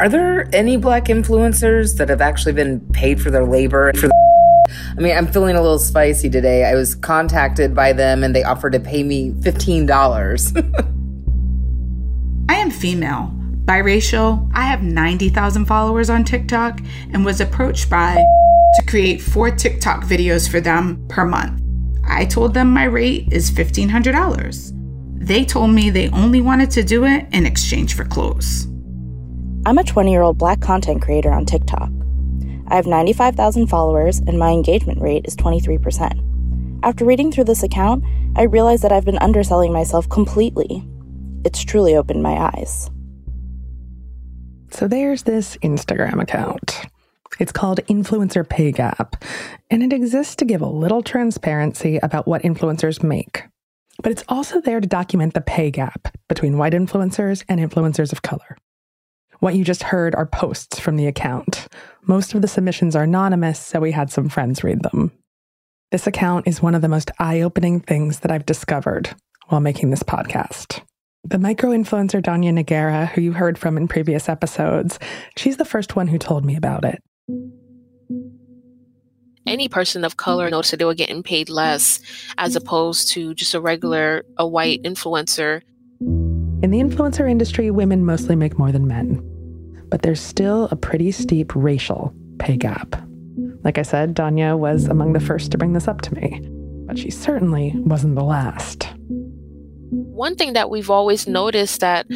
Are there any black influencers that have actually been paid for their labor? I mean, I'm feeling a little spicy today. I was contacted by them and they offered to pay me $15. I am female, biracial. I have 90,000 followers on TikTok and was approached by to create 4 TikTok videos for them per month. I told them my rate is $1,500. They told me they only wanted to do it in exchange for clothes. I'm a 20-year-old black content creator on TikTok. I have 95,000 followers and my engagement rate is 23%. After reading through this account, I realized that I've been underselling myself completely. It's truly opened my eyes. So there's this Instagram account. It's called Influencer Pay Gap, and it exists to give a little transparency about what influencers make. But it's also there to document the pay gap between white influencers and influencers of color. What you just heard are posts from the account. Most of the submissions are anonymous, so we had some friends read them. This account is one of the most eye-opening things that I've discovered while making this podcast. The micro-influencer Danya Naguera, who you heard from in previous episodes, she's the first one who told me about it. Any person of color noticed that they were getting paid less as opposed to just a white influencer. In the influencer industry, women mostly make more than men. But there's still a pretty steep racial pay gap. Like I said, Danya was among the first to bring this up to me, but she certainly wasn't the last. One thing that we've always noticed that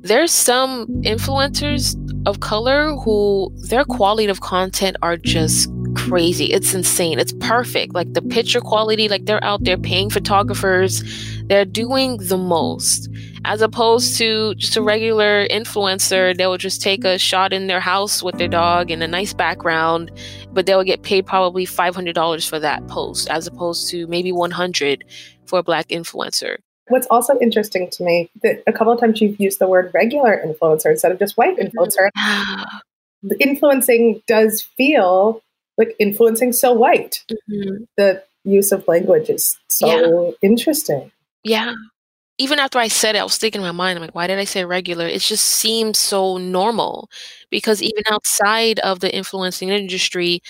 there's some influencers of color who their quality of content are just crazy. It's insane. It's perfect. Like the picture quality, like they're out there paying photographers. They're doing the most. As opposed to just a regular influencer, they will just take a shot in their house with their dog and a nice background, but they will get paid probably $500 for that post, as opposed to maybe $100 for a black influencer. What's also interesting to me, that a couple of times you've used the word regular influencer instead of just white influencer. The influencing does feel like influencing so white. Mm-hmm. The use of language is so interesting. Yeah. Even after I said it, I was thinking in my mind, I'm like, why did I say regular? It just seems so normal because even outside of the influencing industry,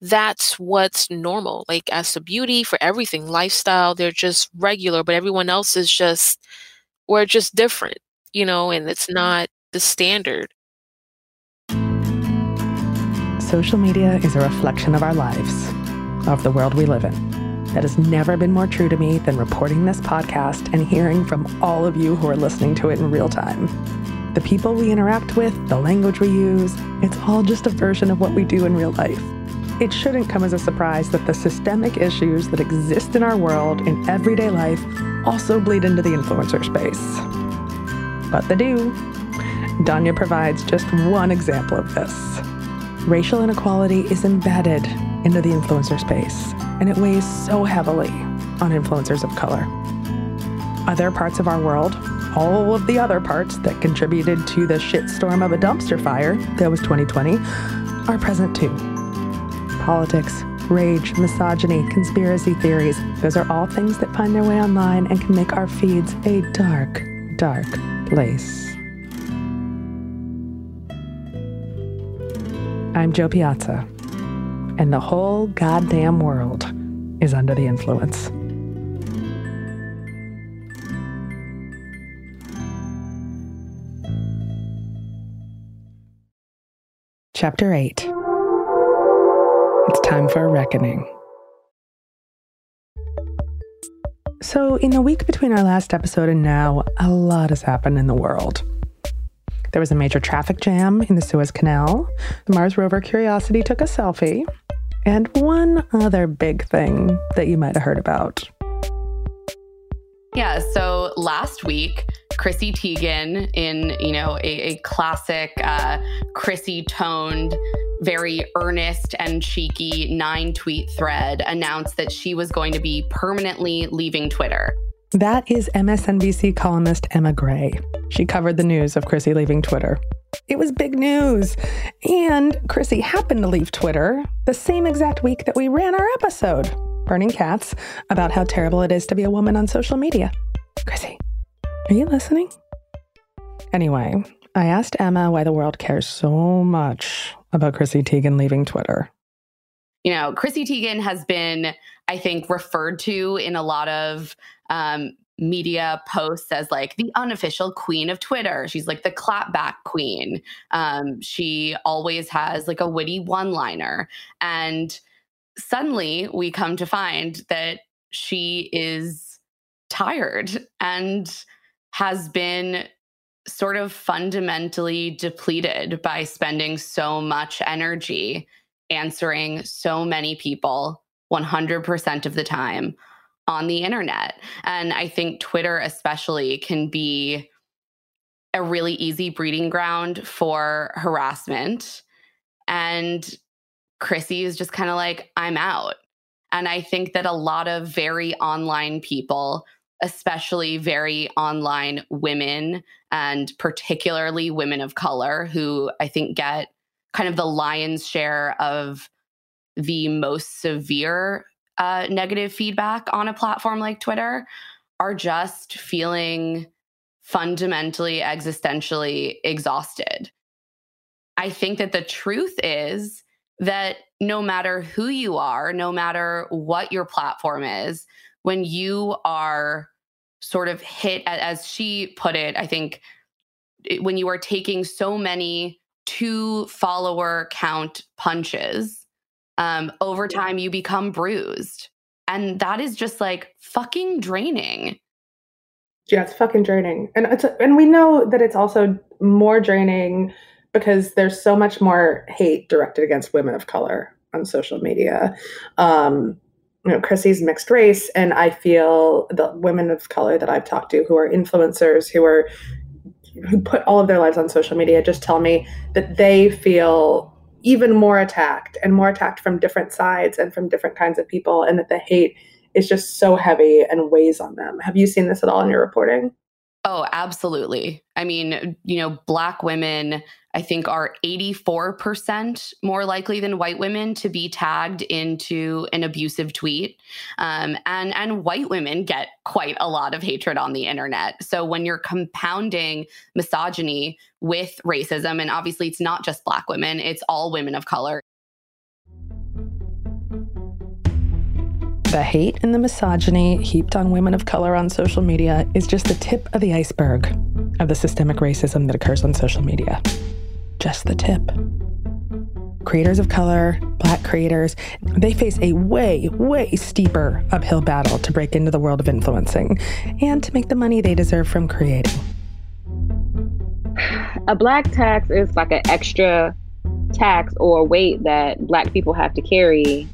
that's what's normal. Like as to beauty, for everything, lifestyle, they're just regular, but everyone else is just, we're just different, you know, and it's not the standard. Social media is a reflection of our lives, of the world we live in. That has never been more true to me than reporting this podcast and hearing from all of you who are listening to it in real time. The people we interact with, the language we use, it's all just a version of what we do in real life. It shouldn't come as a surprise that the systemic issues that exist in our world in everyday life also bleed into the influencer space. But they do. Danya provides just one example of this. Racial inequality is embedded into the influencer space, and it weighs so heavily on influencers of color. Other parts of our world, all of the other parts that contributed to the shitstorm of a dumpster fire that was 2020, are present too. Politics, rage, misogyny, conspiracy theories, those are all things that find their way online and can make our feeds a dark, dark place. I'm Joe Piazza. And the whole goddamn world is under the influence. Chapter 8. It's time for a reckoning. So, in the week between our last episode and now, a lot has happened in the world. There was a major traffic jam in the Suez Canal. The Mars rover Curiosity took a selfie. And one other big thing that you might have heard about. Yeah, so last week, Chrissy Teigen, in, you know, a classic Chrissy-toned, very earnest and cheeky 9-tweet thread, announced that she was going to be permanently leaving Twitter. That is MSNBC columnist Emma Gray. She covered the news of Chrissy leaving Twitter. It was big news. And Chrissy happened to leave Twitter the same exact week that we ran our episode, Burning Cats, about how terrible it is to be a woman on social media. Chrissy, are you listening? Anyway, I asked Emma why the world cares so much about Chrissy Teigen leaving Twitter. You know, Chrissy Teigen has been, I think, referred to in a lot of media posts as like the unofficial queen of Twitter. She's like the clapback queen. She always has like a witty one-liner. And suddenly we come to find that she is tired and has been sort of fundamentally depleted by spending so much energy answering so many people 100% of the time on the internet. And I think Twitter especially can be a really easy breeding ground for harassment. And Chrissy is just kind of like, I'm out. And I think that a lot of very online people, especially very online women, and particularly women of color, who I think get kind of the lion's share of the most severe negative feedback on a platform like Twitter, are just feeling fundamentally, existentially exhausted. I think that the truth is that no matter who you are, no matter what your platform is, when you are sort of hit, as she put it, I think, when you are taking so many two-follower count punches, over time you become bruised. And that is just like fucking draining. Yeah, it's fucking draining. And and we know that it's also more draining because there's so much more hate directed against women of color on social media. You know, Chrissy's mixed race, and I feel the women of color that I've talked to who are influencers, who put all of their lives on social media, just tell me that they feel even more attacked from different sides and from different kinds of people, and that the hate is just so heavy and weighs on them. Have you seen this at all in your reporting? Oh, absolutely. I mean, you know, Black women, I think, are 84% more likely than white women to be tagged into an abusive tweet. And white women get quite a lot of hatred on the internet. So when you're compounding misogyny with racism, and obviously it's not just Black women, it's all women of color. The hate and the misogyny heaped on women of color on social media is just the tip of the iceberg of the systemic racism that occurs on social media. Just the tip. Creators of color, Black creators, they face a way, way steeper uphill battle to break into the world of influencing and to make the money they deserve from creating. A Black tax is like an extra tax or weight that Black people have to carry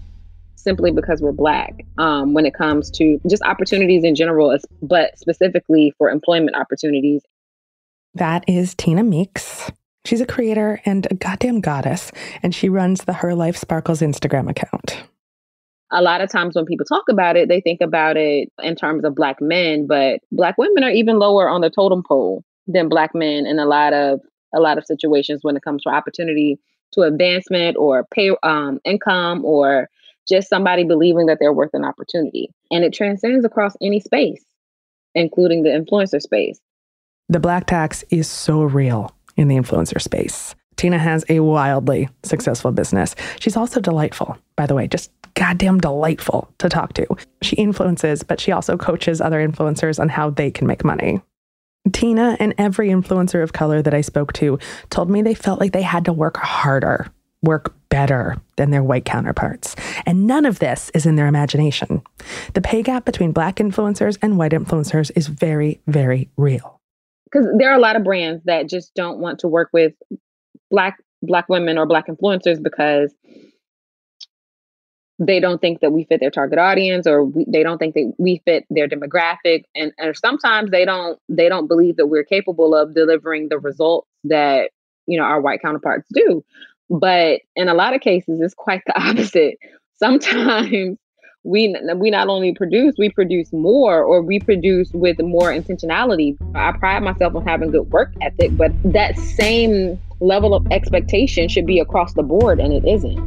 simply because we're Black, when it comes to just opportunities in general, but specifically for employment opportunities. That is Tina Meeks. She's a creator and a goddamn goddess, and she runs the Her Life Sparkles Instagram account. A lot of times when people talk about it, they think about it in terms of Black men, but Black women are even lower on the totem pole than Black men in a lot of situations when it comes to opportunity to advancement or pay, income, or just somebody believing that they're worth an opportunity. And it transcends across any space, including the influencer space. The Black tax is so real in the influencer space. Tina has a wildly successful business. She's also delightful, by the way, just goddamn delightful to talk to. She influences, but she also coaches other influencers on how they can make money. Tina and every influencer of color that I spoke to told me they felt like they had to work harder, work better than their white counterparts. And none of this is in their imagination. The pay gap between Black influencers and white influencers is very, very real. Because there are a lot of brands that just don't want to work with Black women or Black influencers because they don't think that we fit their target audience, or they don't think that we fit their demographic. And sometimes they don't believe that we're capable of delivering the results that, you know, our white counterparts do. But in a lot of cases, it's quite the opposite. Sometimes we not only produce, we produce more, or we produce with more intentionality. I pride myself on having good work ethic, but that same level of expectation should be across the board, and it isn't.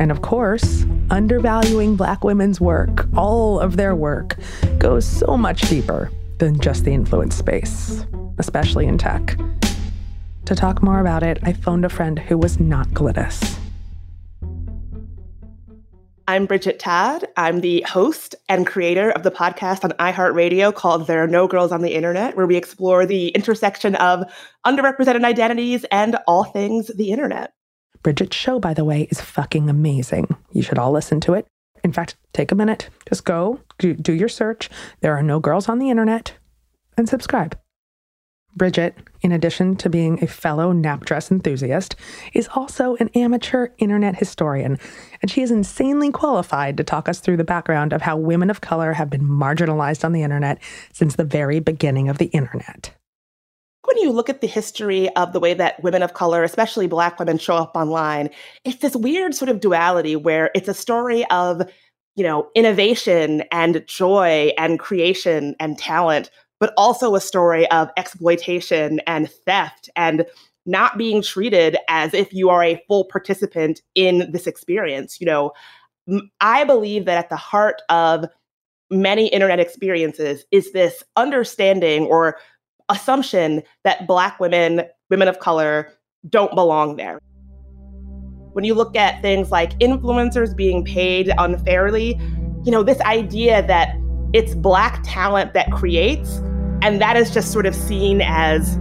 And of course, undervaluing Black women's work, all of their work, goes so much deeper than just the influence space. especially in tech. To talk more about it, I phoned a friend who was not Glynis. I'm Bridget Todd. I'm the host and creator of the podcast on iHeartRadio called There Are No Girls on the Internet, where we explore the intersection of underrepresented identities and all things the internet. Bridget's show, by the way, is fucking amazing. You should all listen to it. In fact, take a minute. Just go, do your search. There Are No Girls on the Internet, and subscribe. Bridget, in addition to being a fellow napdress enthusiast, is also an amateur internet historian, and she is insanely qualified to talk us through the background of how women of color have been marginalized on the internet since the very beginning of the internet. When you look at the history of the way that women of color, especially Black women, show up online, it's this weird sort of duality where it's a story of, you know, innovation and joy and creation and talent, but also a story of exploitation and theft and not being treated as if you are a full participant in this experience. You know, I believe that at the heart of many internet experiences is this understanding or assumption that Black women, women of color, don't belong there. When you look at things like influencers being paid unfairly, you know, this idea that it's Black talent that creates, and that is just sort of seen as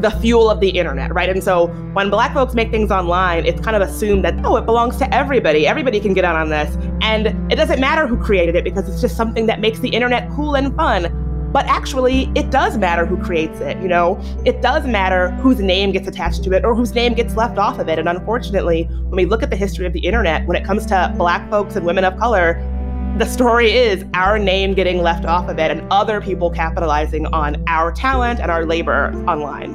the fuel of the internet, right? And so when Black folks make things online, it's kind of assumed that, oh, it belongs to everybody. Everybody can get out on this. And it doesn't matter who created it because it's just something that makes the internet cool and fun. But actually, it does matter who creates it, you know? It does matter whose name gets attached to it or whose name gets left off of it. And unfortunately, when we look at the history of the internet, when it comes to Black folks and women of color, the story is our name getting left off of it and other people capitalizing on our talent and our labor online.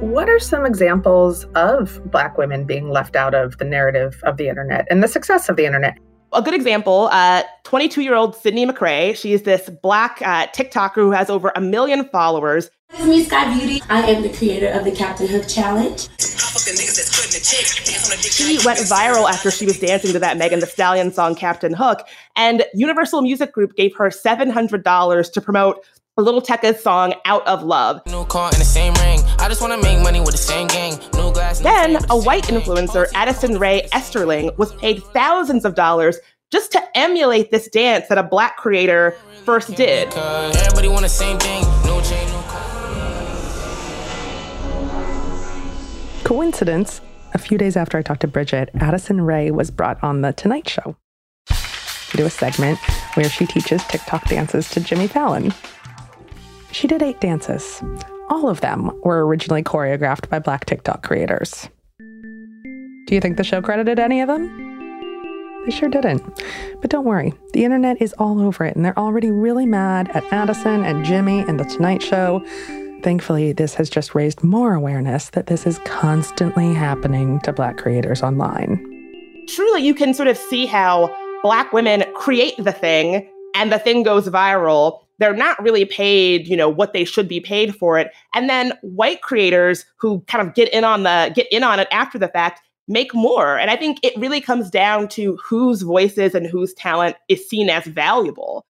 What are some examples of Black women being left out of the narrative of the internet and the success of the internet? A good example, 22-year-old Sydney McRae. She is this Black TikToker who has over 1 million followers. It's me, Sky Beauty. I am the creator of the Captain Hook Challenge. She went viral after she was dancing to that Megan Thee Stallion song, Captain Hook, and Universal Music Group gave her $700 to promote Little Tekka's song, Out of Love. New car in the same ring. I just want to make money with the same gang. New glass, then a white influencer, Addison Rae Esterling, was paid thousands of dollars just to emulate this dance that a Black creator first did. Everybody want the same thing. No chain, no car. Coincidence, a few days after I talked to Bridget, Addison Rae was brought on The Tonight Show to do a segment where she teaches TikTok dances to Jimmy Fallon. She did 8 dances. All of them were originally choreographed by Black TikTok creators. Do you think the show credited any of them? They sure didn't. But don't worry, the internet is all over it, and they're already really mad at Addison and Jimmy and The Tonight Show. Thankfully, this has just raised more awareness that this is constantly happening to Black creators online. Truly, you can sort of see how Black women create the thing, and the thing goes viral. They're not really paid, you know, what they should be paid for it. And then white creators who kind of get in on it after the fact make more. And I think it really comes down to whose voices and whose talent is seen as valuable.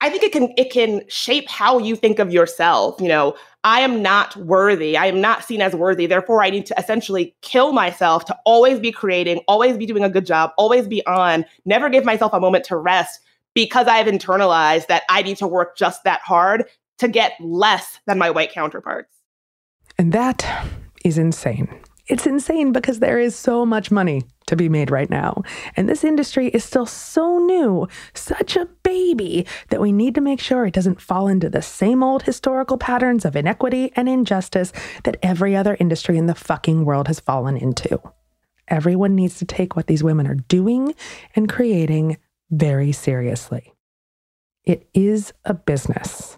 I think it can shape how you think of yourself. You know, I am not worthy. I am not seen as worthy. Therefore, I need to essentially kill myself to always be creating, always be doing a good job, always be on, never give myself a moment to rest, because I have internalized that I need to work just that hard to get less than my white counterparts. And that is insane. It's insane because there is so much money to be made right now. And this industry is still so new, such a baby, that we need to make sure it doesn't fall into the same old historical patterns of inequity and injustice that every other industry in the fucking world has fallen into. Everyone needs to take what these women are doing and creating very seriously. It is a business.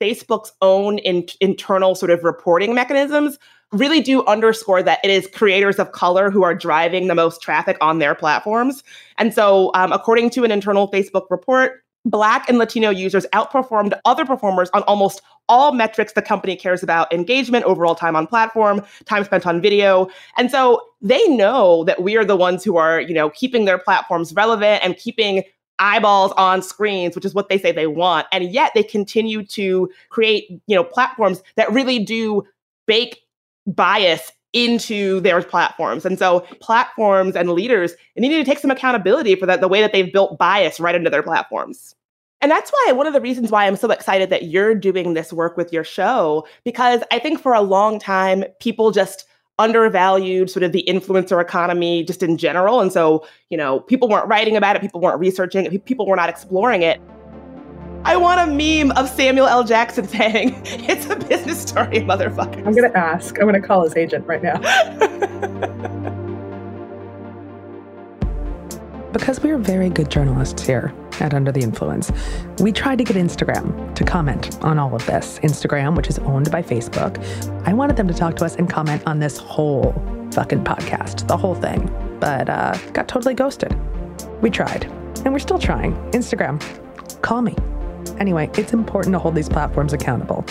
Facebook's own internal sort of reporting mechanisms really do underscore that it is creators of color who are driving the most traffic on their platforms. And so according to an internal Facebook report, Black and Latino users outperformed other performers on almost all metrics the company cares about: engagement, overall time on platform, time spent on video. And so they know that we are the ones who are, you know, keeping their platforms relevant and keeping eyeballs on screens, which is what they say they want. And yet they continue to create, you know, platforms that really do bake bias into their platforms. And so platforms and leaders need to take some accountability for that, the way that they've built bias right into their platforms. And that's why one of the reasons why I'm so excited that you're doing this work with your show, because I think for a long time, people just undervalued sort of the influencer economy just in general. And so, you know, people weren't writing about it, people weren't researching it, people were not exploring it. I want a meme of Samuel L. Jackson saying, "It's a business story, motherfuckers." I'm going to ask. I'm going to call his agent right now. Because we are very good journalists here at Under the Influence, we tried to get Instagram to comment on all of this. Instagram, which is owned by Facebook. I wanted them to talk to us and comment on this whole fucking podcast, the whole thing, but got totally ghosted. We tried, and we're still trying. Instagram, call me. Anyway, it's important to hold these platforms accountable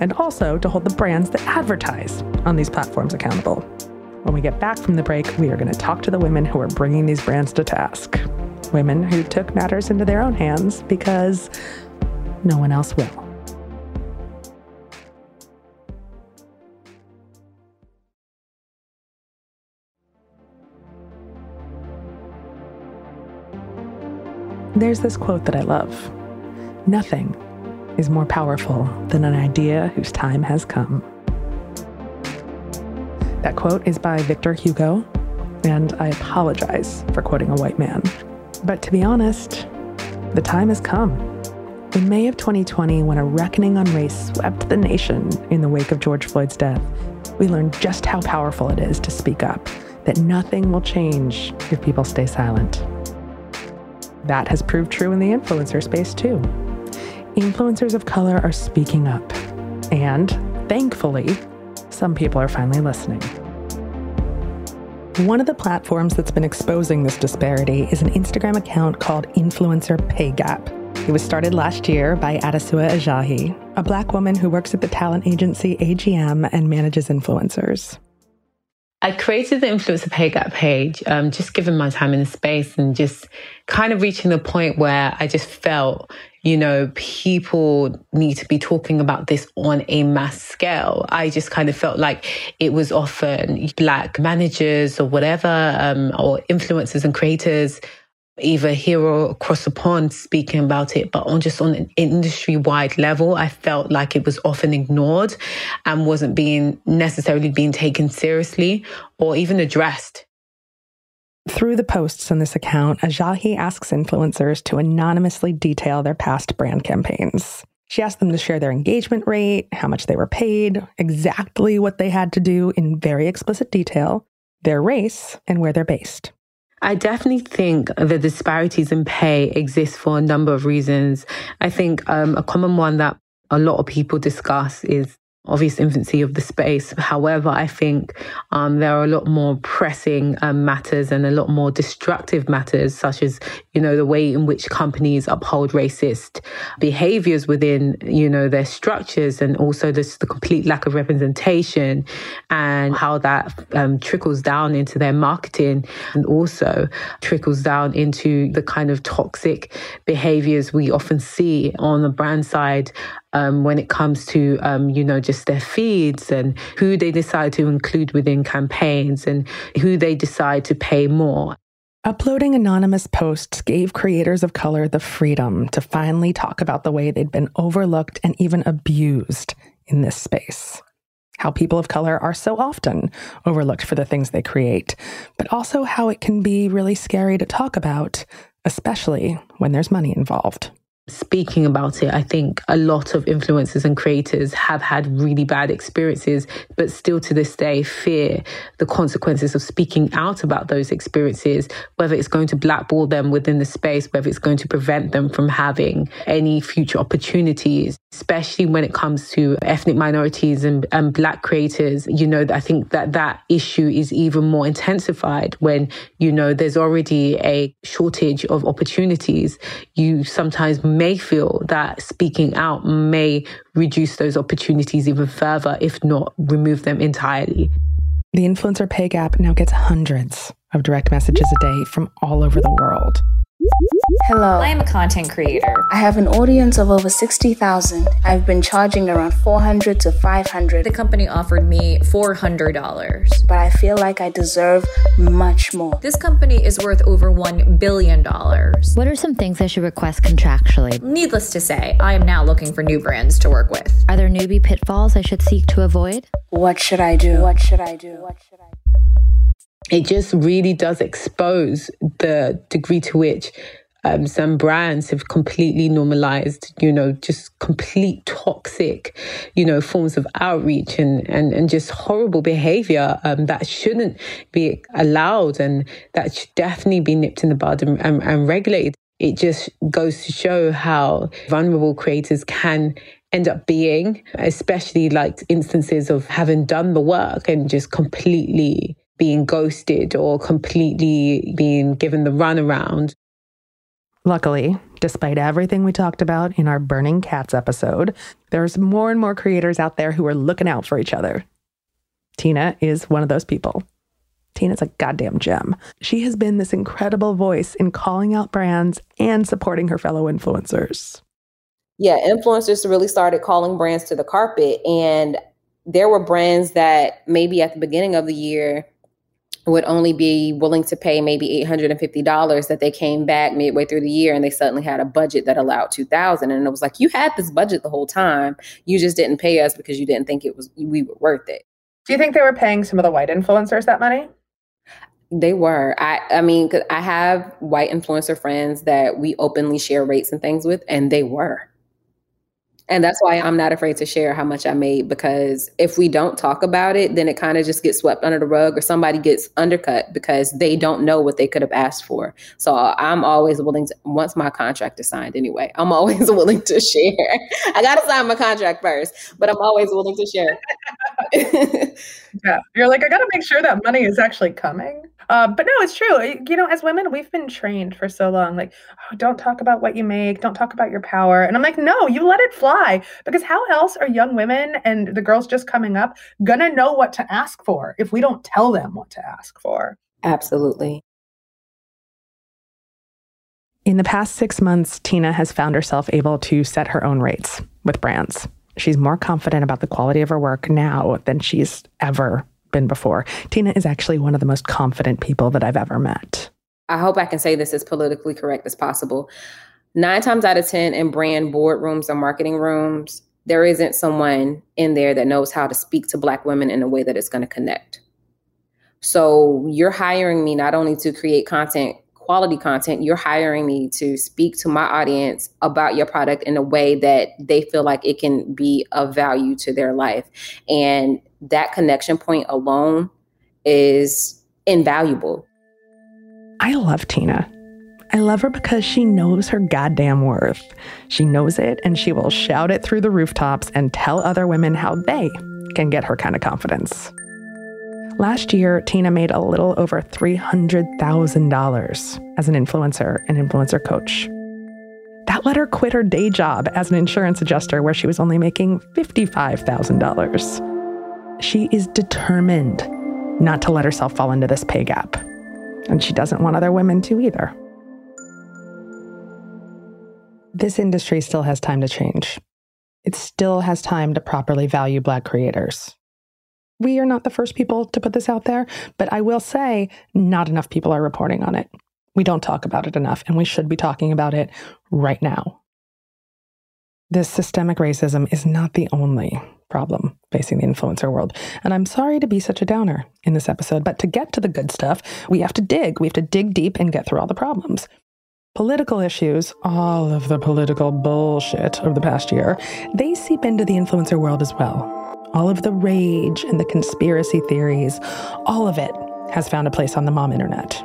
and also to hold the brands that advertise on these platforms accountable. When we get back from the break, we are going to talk to the women who are bringing these brands to task. Women who took matters into their own hands because no one else will. There's this quote that I love. Nothing is more powerful than an idea whose time has come. That quote is by Victor Hugo, and I apologize for quoting a white man. But to be honest, the time has come. In May of 2020, when a reckoning on race swept the nation in the wake of George Floyd's death, we learned just how powerful it is to speak up, that nothing will change if people stay silent. That has proved true in the influencer space too. Influencers of color are speaking up, and thankfully, some people are finally listening. One of the platforms that's been exposing this disparity is an Instagram account called Influencer Pay Gap. It was started last year by Adesua Ajahi, a Black woman who works at the talent agency AGM and manages influencers. I created the Influencer Pay Gap page, just given my time in the space and just kind of reaching the point where I just felt, you know, people need to be talking about this on a mass scale. I just kind of felt like it was often Black managers or whatever, or influencers and creators, either here or across the pond, speaking about it. But on just on an industry-wide level, I felt like it was often ignored and wasn't being necessarily being taken seriously or even addressed. Through the posts on this account, Ajahi asks influencers to anonymously detail their past brand campaigns. She asked them to share their engagement rate, how much they were paid, exactly what they had to do in very explicit detail, their race, and where they're based. I definitely think the disparities in pay exist for a number of reasons. I think a common one that a lot of people discuss is obvious infancy of the space. However, I think there are a lot more pressing matters and a lot more destructive matters, such as, you know, the way in which companies uphold racist behaviors within, you know, their structures, and also the complete lack of representation and how that trickles down into their marketing and also trickles down into the kind of toxic behaviors we often see on the brand side. When it comes to, you know, just their feeds and who they decide to include within campaigns and who they decide to pay more. Uploading anonymous posts gave creators of color the freedom to finally talk about the way they'd been overlooked and even abused in this space. How people of color are so often overlooked for the things they create, but also how it can be really scary to talk about, especially when there's money involved. Speaking about it, I think a lot of influencers and creators have had really bad experiences, but still to this day fear the consequences of speaking out about those experiences, whether it's going to blackball them within the space, whether it's going to prevent them from having any future opportunities, especially when it comes to ethnic minorities and Black creators. You know, I think that issue is even more intensified when, you know, there's already a shortage of opportunities. You sometimes may feel that speaking out may reduce those opportunities even further, if not remove them entirely. The Influencer Pay Gap now gets hundreds of direct messages a day from all over the world. Hello, I am a content creator. I have an audience of over 60,000. I've been charging around $400 to $500. The company offered me $400. But I feel like I deserve much more. This company is worth over $1 billion. What are some things I should request contractually? Needless to say, I am now looking for new brands to work with. Are there newbie pitfalls I should seek to avoid? What should I do? What should I do? What should I do? It just really does expose the degree to which some brands have completely normalized, just complete toxic, forms of outreach and just horrible behavior that shouldn't be allowed and that should definitely be nipped in the bud and regulated. It just goes to show how vulnerable creators can end up being, especially like instances of having done the work and just completely being ghosted or completely being given the runaround. Luckily, despite everything we talked about in our Burning Cats episode, there's more and more creators out there who are looking out for each other. Tina is one of those people. Tina's a goddamn gem. She has been this incredible voice in calling out brands and supporting her fellow influencers. Yeah, influencers really started calling brands to the carpet. And there were brands that maybe at the beginning of the year would only be willing to pay maybe $850, that they came back midway through the year and they suddenly had a budget that allowed $2,000. And it was like, you had this budget the whole time. You just didn't pay us because you didn't think we were worth it. Do you think they were paying some of the white influencers that money? They were. I mean, 'cause I have white influencer friends that we openly share rates and things with, and they were. And that's why I'm not afraid to share how much I made, because if we don't talk about it, then it kind of just gets swept under the rug or somebody gets undercut because they don't know what they could have asked for. So I'm always willing to, once my contract is signed anyway, I'm always willing to share. I got to sign my contract first, but I'm always willing to share. Yeah, you're like, I got to make sure that money is actually coming. But no, it's true. As women, we've been trained for so long, like, oh, don't talk about what you make. Don't talk about your power. And I'm like, no, you let it fly, because how else are young women and the girls just coming up going to know what to ask for if we don't tell them what to ask for? Absolutely. In the past 6 months, Tina has found herself able to set her own rates with brands. She's more confident about the quality of her work now than she's ever been before. Tina is actually one of the most confident people that I've ever met. I hope I can say this as politically correct as possible. 9 times out of 10 in brand boardrooms or marketing rooms, there isn't someone in there that knows how to speak to Black women in a way that it's going to connect. So you're hiring me not only to create content, quality content, you're hiring me to speak to my audience about your product in a way that they feel like it can be of value to their life. And that connection point alone is invaluable. I love Tina. I love her because she knows her goddamn worth. She knows it, and she will shout it through the rooftops and tell other women how they can get her kind of confidence. Last year, Tina made a little over $300,000 as an influencer and influencer coach. That let her quit her day job as an insurance adjuster, where she was only making $55,000. She is determined not to let herself fall into this pay gap. And she doesn't want other women to either. This industry still has time to change. It still has time to properly value Black creators. We are not the first people to put this out there, but I will say not enough people are reporting on it. We don't talk about it enough, and we should be talking about it right now. This systemic racism is not the only problem facing the influencer world, and I'm sorry to be such a downer in this episode, but to get to the good stuff, we have to dig. We have to dig deep and get through all the problems. Political issues, all of the political bullshit of the past year, they seep into the influencer world as well. All of the rage and the conspiracy theories, all of it has found a place on the mom internet.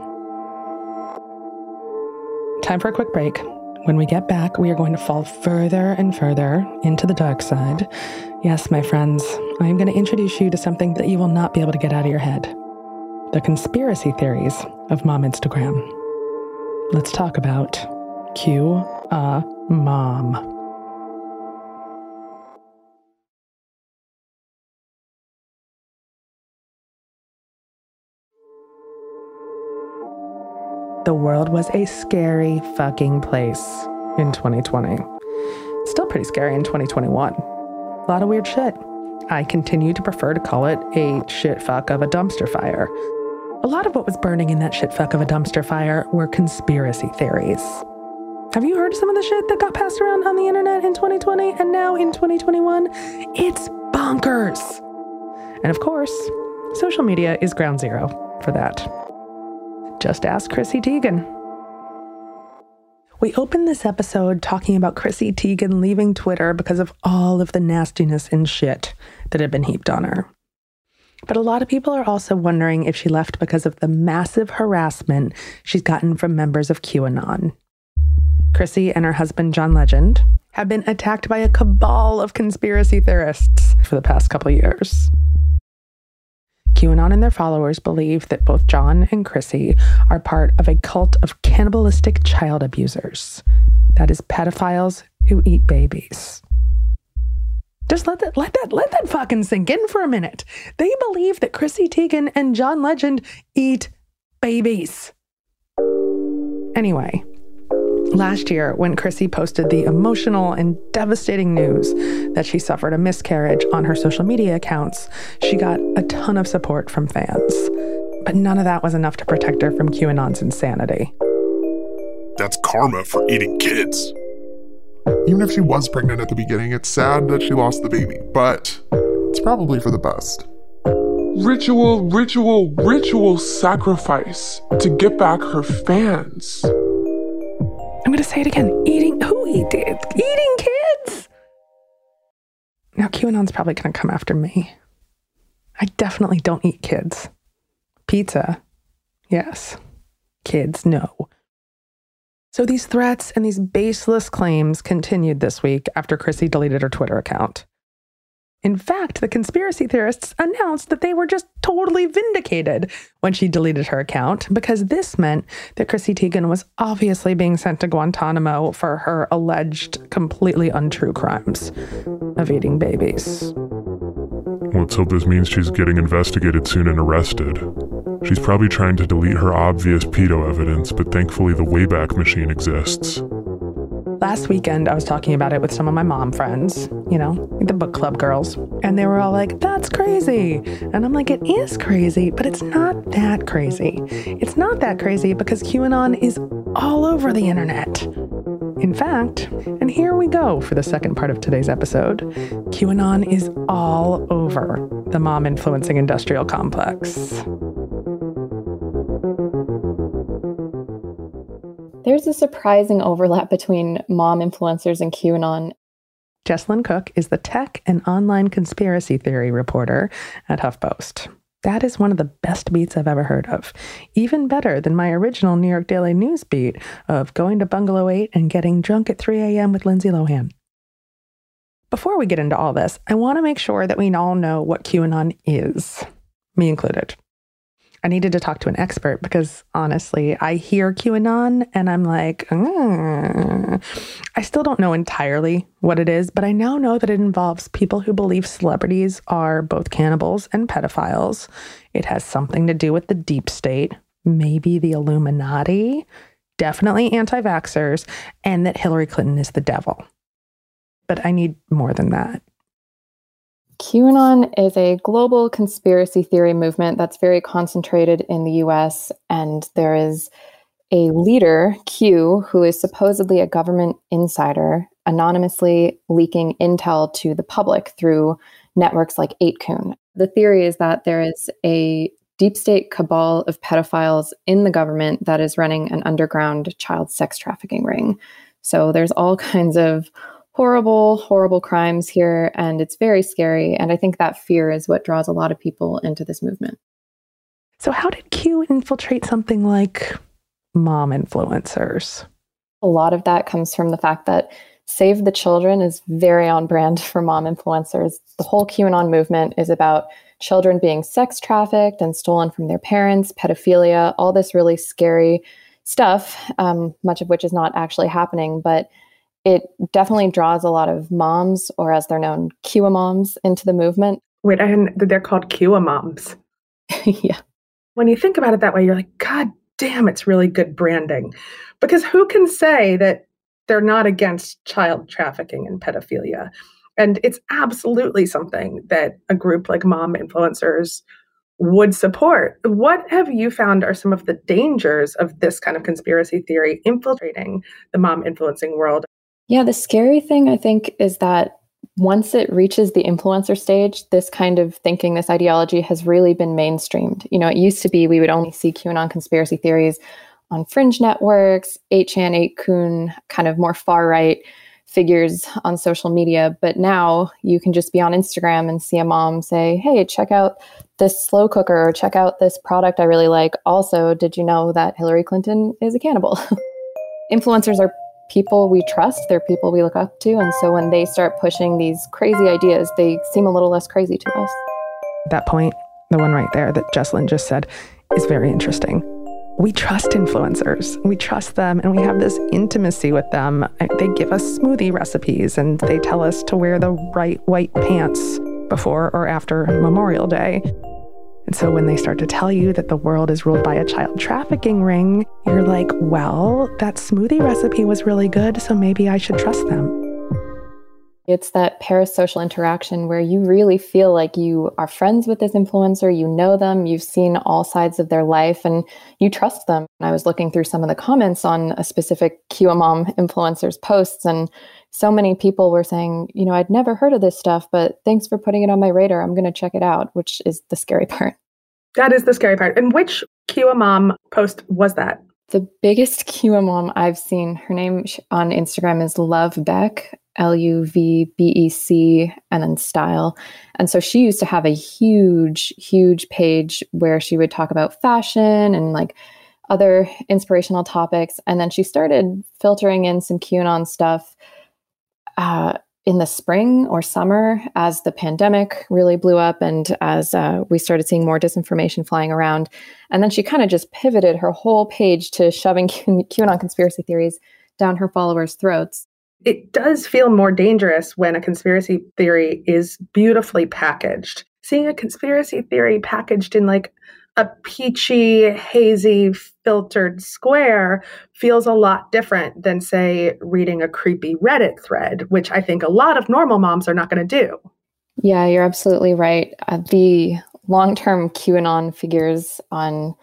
Time for a quick break. When we get back, we are going to fall further and further into the dark side. Yes, my friends, I am going to introduce you to something that you will not be able to get out of your head. The conspiracy theories of mom Instagram. Let's talk about QAnon. The world was a scary fucking place in 2020. It's still pretty scary in 2021. A lot of weird shit. I continue to prefer to call it a shitfuck of a dumpster fire. A lot of what was burning in that shitfuck of a dumpster fire were conspiracy theories. Have you heard some of the shit that got passed around on the internet in 2020 and now in 2021? It's bonkers. And of course, social media is ground zero for that. Just ask Chrissy Teigen. We opened this episode talking about Chrissy Teigen leaving Twitter because of all of the nastiness and shit that had been heaped on her. But a lot of people are also wondering if she left because of the massive harassment she's gotten from members of QAnon. Chrissy and her husband, John Legend, have been attacked by a cabal of conspiracy theorists for the past couple years. QAnon and their followers believe that both John and Chrissy are part of a cult of cannibalistic child abusers. That is, pedophiles who eat babies. Just let that fucking sink in for a minute. They believe that Chrissy Teigen and John Legend eat babies. Anyway, last year when Chrissy posted the emotional and devastating news that she suffered a miscarriage on her social media accounts, she got a ton of support from fans. But none of that was enough to protect her from QAnon's insanity. That's karma for eating kids. Even if she was pregnant at the beginning, it's sad that she lost the baby, but it's probably for the best. Ritual sacrifice to get back her fans. I'm going to say it again. Eating kids? Now, QAnon's probably going to come after me. I definitely don't eat kids. Pizza, yes. Kids, no. So these threats and these baseless claims continued this week after Chrissy deleted her Twitter account. In fact, the conspiracy theorists announced that they were just totally vindicated when she deleted her account, because this meant that Chrissy Teigen was obviously being sent to Guantanamo for her alleged completely untrue crimes of eating babies. Let's hope this means she's getting investigated soon and arrested. She's probably trying to delete her obvious pedo evidence, but thankfully the Wayback Machine exists. Last weekend, I was talking about it with some of my mom friends, you know, the book club girls, and they were all like, that's crazy. And I'm like, it is crazy, but it's not that crazy. It's not that crazy because QAnon is all over the internet. In fact, and here we go for the second part of today's episode, QAnon is all over the mom-influencing industrial complex. There's a surprising overlap between mom influencers and QAnon. Jesslyn Cook is the tech and online conspiracy theory reporter at HuffPost. That is one of the best beats I've ever heard of. Even better than my original New York Daily News beat of going to Bungalow 8 and getting drunk at 3 a.m. with Lindsay Lohan. Before we get into all this, I want to make sure that we all know what QAnon is, me included. I needed to talk to an expert because, honestly, I hear QAnon and I'm like, I still don't know entirely what it is, but I now know that it involves people who believe celebrities are both cannibals and pedophiles. It has something to do with the deep state, maybe the Illuminati, definitely anti-vaxxers, and that Hillary Clinton is the devil. But I need more than that. QAnon is a global conspiracy theory movement that's very concentrated in the US, and there is a leader, Q, who is supposedly a government insider, anonymously leaking intel to the public through networks like 8kun. The theory is that there is a deep state cabal of pedophiles in the government that is running an underground child sex trafficking ring. So there's all kinds of horrible crimes here, and it's very scary. And I think that fear is what draws a lot of people into this movement. So how did Q infiltrate something like mom influencers? A lot of that comes from the fact that Save the Children is very on brand for mom influencers. The whole QAnon movement is about children being sex trafficked and stolen from their parents, pedophilia, all this really scary stuff, much of which is not actually happening. But it definitely draws a lot of moms, or as they're known, QA moms, into the movement. Wait, they're called QA moms. Yeah. When you think about it that way, you're like, God damn, it's really good branding. Because who can say that they're not against child trafficking and pedophilia? And it's absolutely something that a group like mom influencers would support. What have you found are some of the dangers of this kind of conspiracy theory infiltrating the mom influencing world? Yeah, the scary thing, I think, is that once it reaches the influencer stage, this kind of thinking, this ideology has really been mainstreamed. You know, it used to be we would only see QAnon conspiracy theories on fringe networks, 8chan, 8kun, kind of more far-right figures on social media. But now you can just be on Instagram and see a mom say, hey, check out this slow cooker, or check out this product I really like. Also, did you know that Hillary Clinton is a cannibal? Influencers are people we trust. They're people we look up to. And so when they start pushing these crazy ideas, they seem a little less crazy to us. That point, the one right there that Jesslyn just said, is very interesting. We trust influencers. We trust them, and we have this intimacy with them. They give us smoothie recipes, and they tell us to wear the right white pants before or after Memorial Day. And so when they start to tell you that the world is ruled by a child trafficking ring, you're like, well, that smoothie recipe was really good, so maybe I should trust them. It's that parasocial interaction where you really feel like you are friends with this influencer, you know them, you've seen all sides of their life, and you trust them. And I was looking through some of the comments on a specific QAnon influencer's posts, and so many people were saying, you know, I'd never heard of this stuff, but thanks for putting it on my radar. I'm going to check it out, which is the scary part. That is the scary part. And which QAnon post was that? The biggest QAnon I've seen, her name on Instagram is Love Beck. LUVBEC, and then style. And so she used to have a huge, huge page where she would talk about fashion and like other inspirational topics. And then she started filtering in some QAnon stuff in the spring or summer as the pandemic really blew up and as we started seeing more disinformation flying around. And then she kind of just pivoted her whole page to shoving QAnon conspiracy theories down her followers' throats. It does feel more dangerous when a conspiracy theory is beautifully packaged. Seeing a conspiracy theory packaged in like a peachy, hazy, filtered square feels a lot different than, say, reading a creepy Reddit thread, which I think a lot of normal moms are not going to do. Yeah, you're absolutely right. The long-term QAnon figures on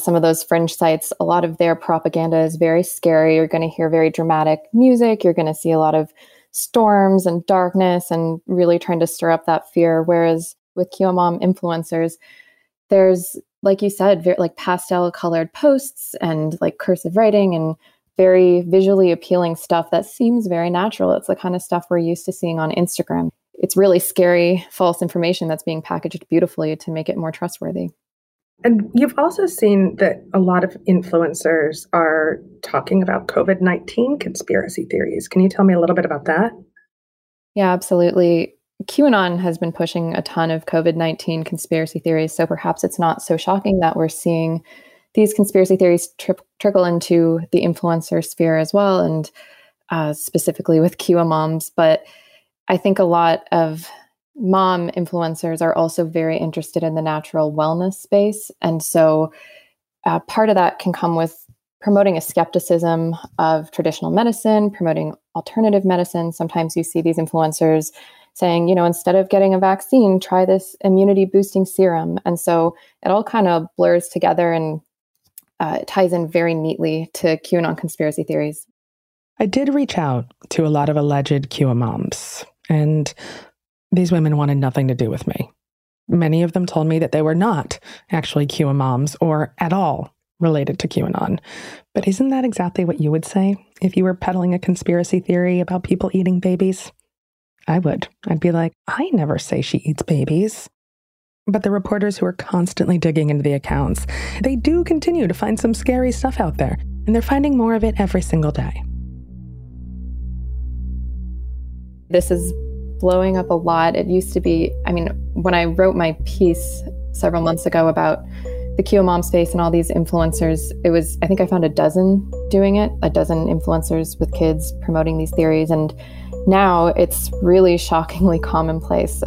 some of those fringe sites, a lot of their propaganda is very scary. You're going to hear very dramatic music. You're going to see a lot of storms and darkness and really trying to stir up that fear. Whereas with QAnon influencers, there's, like you said, like pastel colored posts and like cursive writing and very visually appealing stuff that seems very natural. It's the kind of stuff we're used to seeing on Instagram. It's really scary, false information that's being packaged beautifully to make it more trustworthy. And you've also seen that a lot of influencers are talking about COVID-19 conspiracy theories. Can you tell me a little bit about that? Yeah, absolutely. QAnon has been pushing a ton of COVID-19 conspiracy theories, so perhaps it's not so shocking that we're seeing these conspiracy theories trickle into the influencer sphere as well, and specifically with QAmoms. But I think a lot of mom influencers are also very interested in the natural wellness space. And so part of that can come with promoting a skepticism of traditional medicine, promoting alternative medicine. Sometimes you see these influencers saying, you know, instead of getting a vaccine, try this immunity boosting serum. And so it all kind of blurs together and it ties in very neatly to QAnon conspiracy theories. I did reach out to a lot of alleged QAmoms, and these women wanted nothing to do with me. Many of them told me that they were not actually QAmoms or at all related to QAnon. But isn't that exactly what you would say if you were peddling a conspiracy theory about people eating babies? I would. I'd be like, I never say she eats babies. But the reporters who are constantly digging into the accounts, they do continue to find some scary stuff out there, and they're finding more of it every single day. This is blowing up a lot. It used to be, I mean, when I wrote my piece several months ago about the QAnon space and all these influencers, it was, I think I found a dozen influencers with kids promoting these theories. And now it's really shockingly commonplace.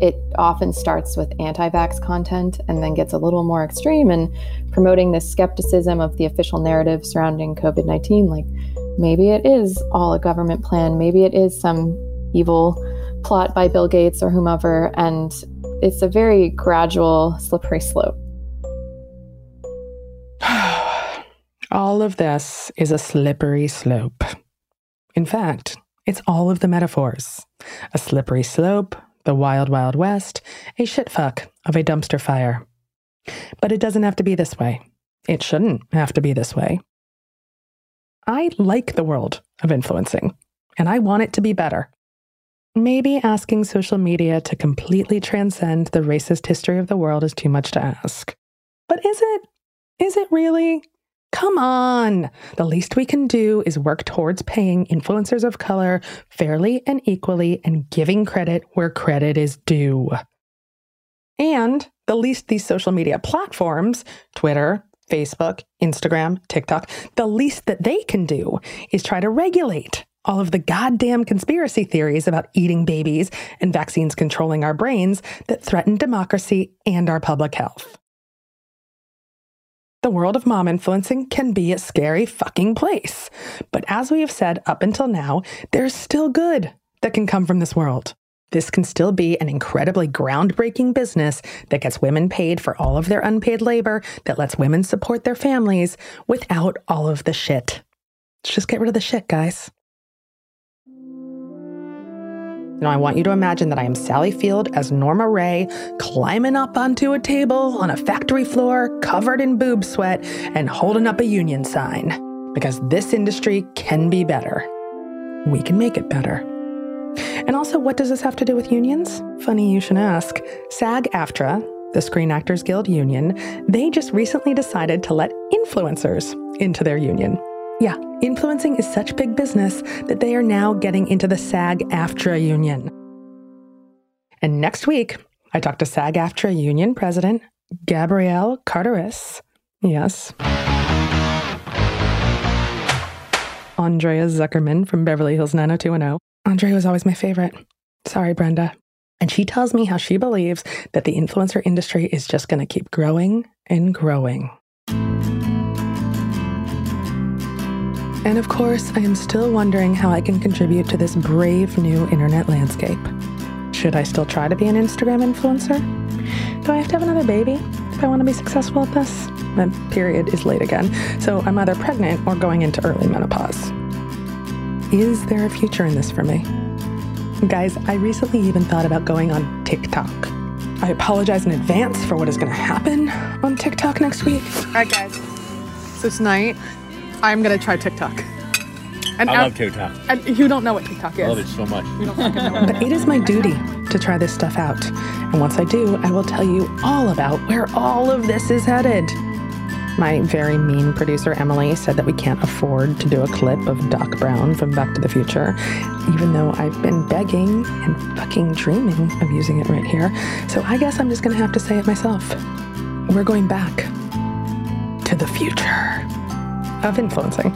it often starts with anti-vax content and then gets a little more extreme and promoting this skepticism of the official narrative surrounding COVID-19. Like, maybe it is all a government plan. Maybe it is some evil plot by Bill Gates or whomever. And it's a very gradual, slippery slope. All of this is a slippery slope. In fact, it's all of the metaphors. A slippery slope, the wild, wild west, a shitfuck of a dumpster fire. But it doesn't have to be this way. It shouldn't have to be this way. I like the world of influencing, and I want it to be better. Maybe asking social media to completely transcend the racist history of the world is too much to ask. But is it? Is it really? Come on! The least we can do is work towards paying influencers of color fairly and equally and giving credit where credit is due. And the least these social media platforms, Twitter, Facebook, Instagram, TikTok, the least that they can do is try to regulate all of the goddamn conspiracy theories about eating babies and vaccines controlling our brains that threaten democracy and our public health. The world of mom influencing can be a scary fucking place. But as we have said up until now, there's still good that can come from this world. This can still be an incredibly groundbreaking business that gets women paid for all of their unpaid labor, that lets women support their families without all of the shit. Let's just get rid of the shit, guys. Now, I want you to imagine that I am Sally Field as Norma Ray climbing up onto a table on a factory floor covered in boob sweat and holding up a union sign. Because this industry can be better. We can make it better. And also, what does this have to do with unions? Funny you should ask. SAG-AFTRA, the Screen Actors Guild Union, they just recently decided to let influencers into their union. Yeah, influencing is such big business that they are now getting into the SAG-AFTRA union. And next week, I talked to SAG-AFTRA union president, Gabrielle Carteris. Yes. Andrea Zuckerman from Beverly Hills 90210. Andrea was always my favorite. Sorry, Brenda. And she tells me how she believes that the influencer industry is just going to keep growing and growing. And of course, I am still wondering how I can contribute to this brave new internet landscape. Should I still try to be an Instagram influencer? Do I have to have another baby if I want to be successful at this? My period is late again, so I'm either pregnant or going into early menopause. Is there a future in this for me? Guys, I recently even thought about going on TikTok. I apologize in advance for what is going to happen on TikTok next week. All right, guys. So tonight, I'm going to try TikTok. And I love TikTok. And you don't know what TikTok is. I love it so much. You don't fucking know it. But it is my duty to try this stuff out. And once I do, I will tell you all about where all of this is headed. My very mean producer, Emily, said that we can't afford to do a clip of Doc Brown from Back to the Future, even though I've been begging and fucking dreaming of using it right here. So I guess I'm just going to have to say it myself. We're going back to the future of influencing.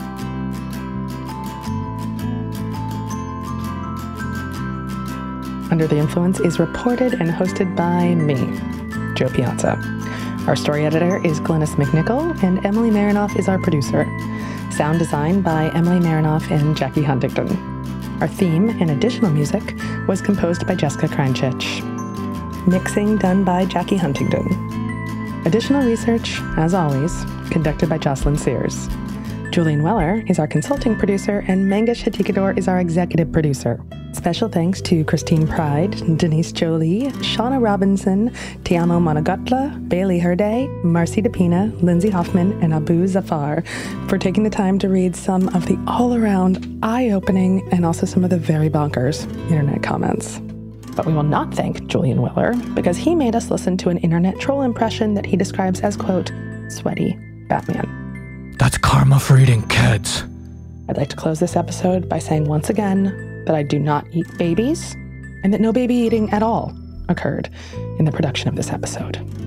Under the Influence is reported and hosted by me, Joe Piazza. Our story editor is Glennis McNichol, and Emily Marinoff is our producer. Sound design by Emily Marinoff and Jackie Huntington. Our theme and additional music was composed by Jessica Kreinchich. Mixing done by Jackie Huntington. Additional research, as always, conducted by Jocelyn Sears. Julian Weller is our consulting producer, and Manga Shatikador is our executive producer. Special thanks to Christine Pride, Denise Jolie, Shauna Robinson, Tiano Monogatla, Bailey Herday, Marcy DePina, Lindsay Hoffman, and Abu Zafar for taking the time to read some of the all-around eye-opening and also some of the very bonkers internet comments. But we will not thank Julian Weller because he made us listen to an internet troll impression that he describes as, quote, sweaty Batman. That's karma for eating kids. I'd like to close this episode by saying once again that I do not eat babies and that no baby eating at all occurred in the production of this episode.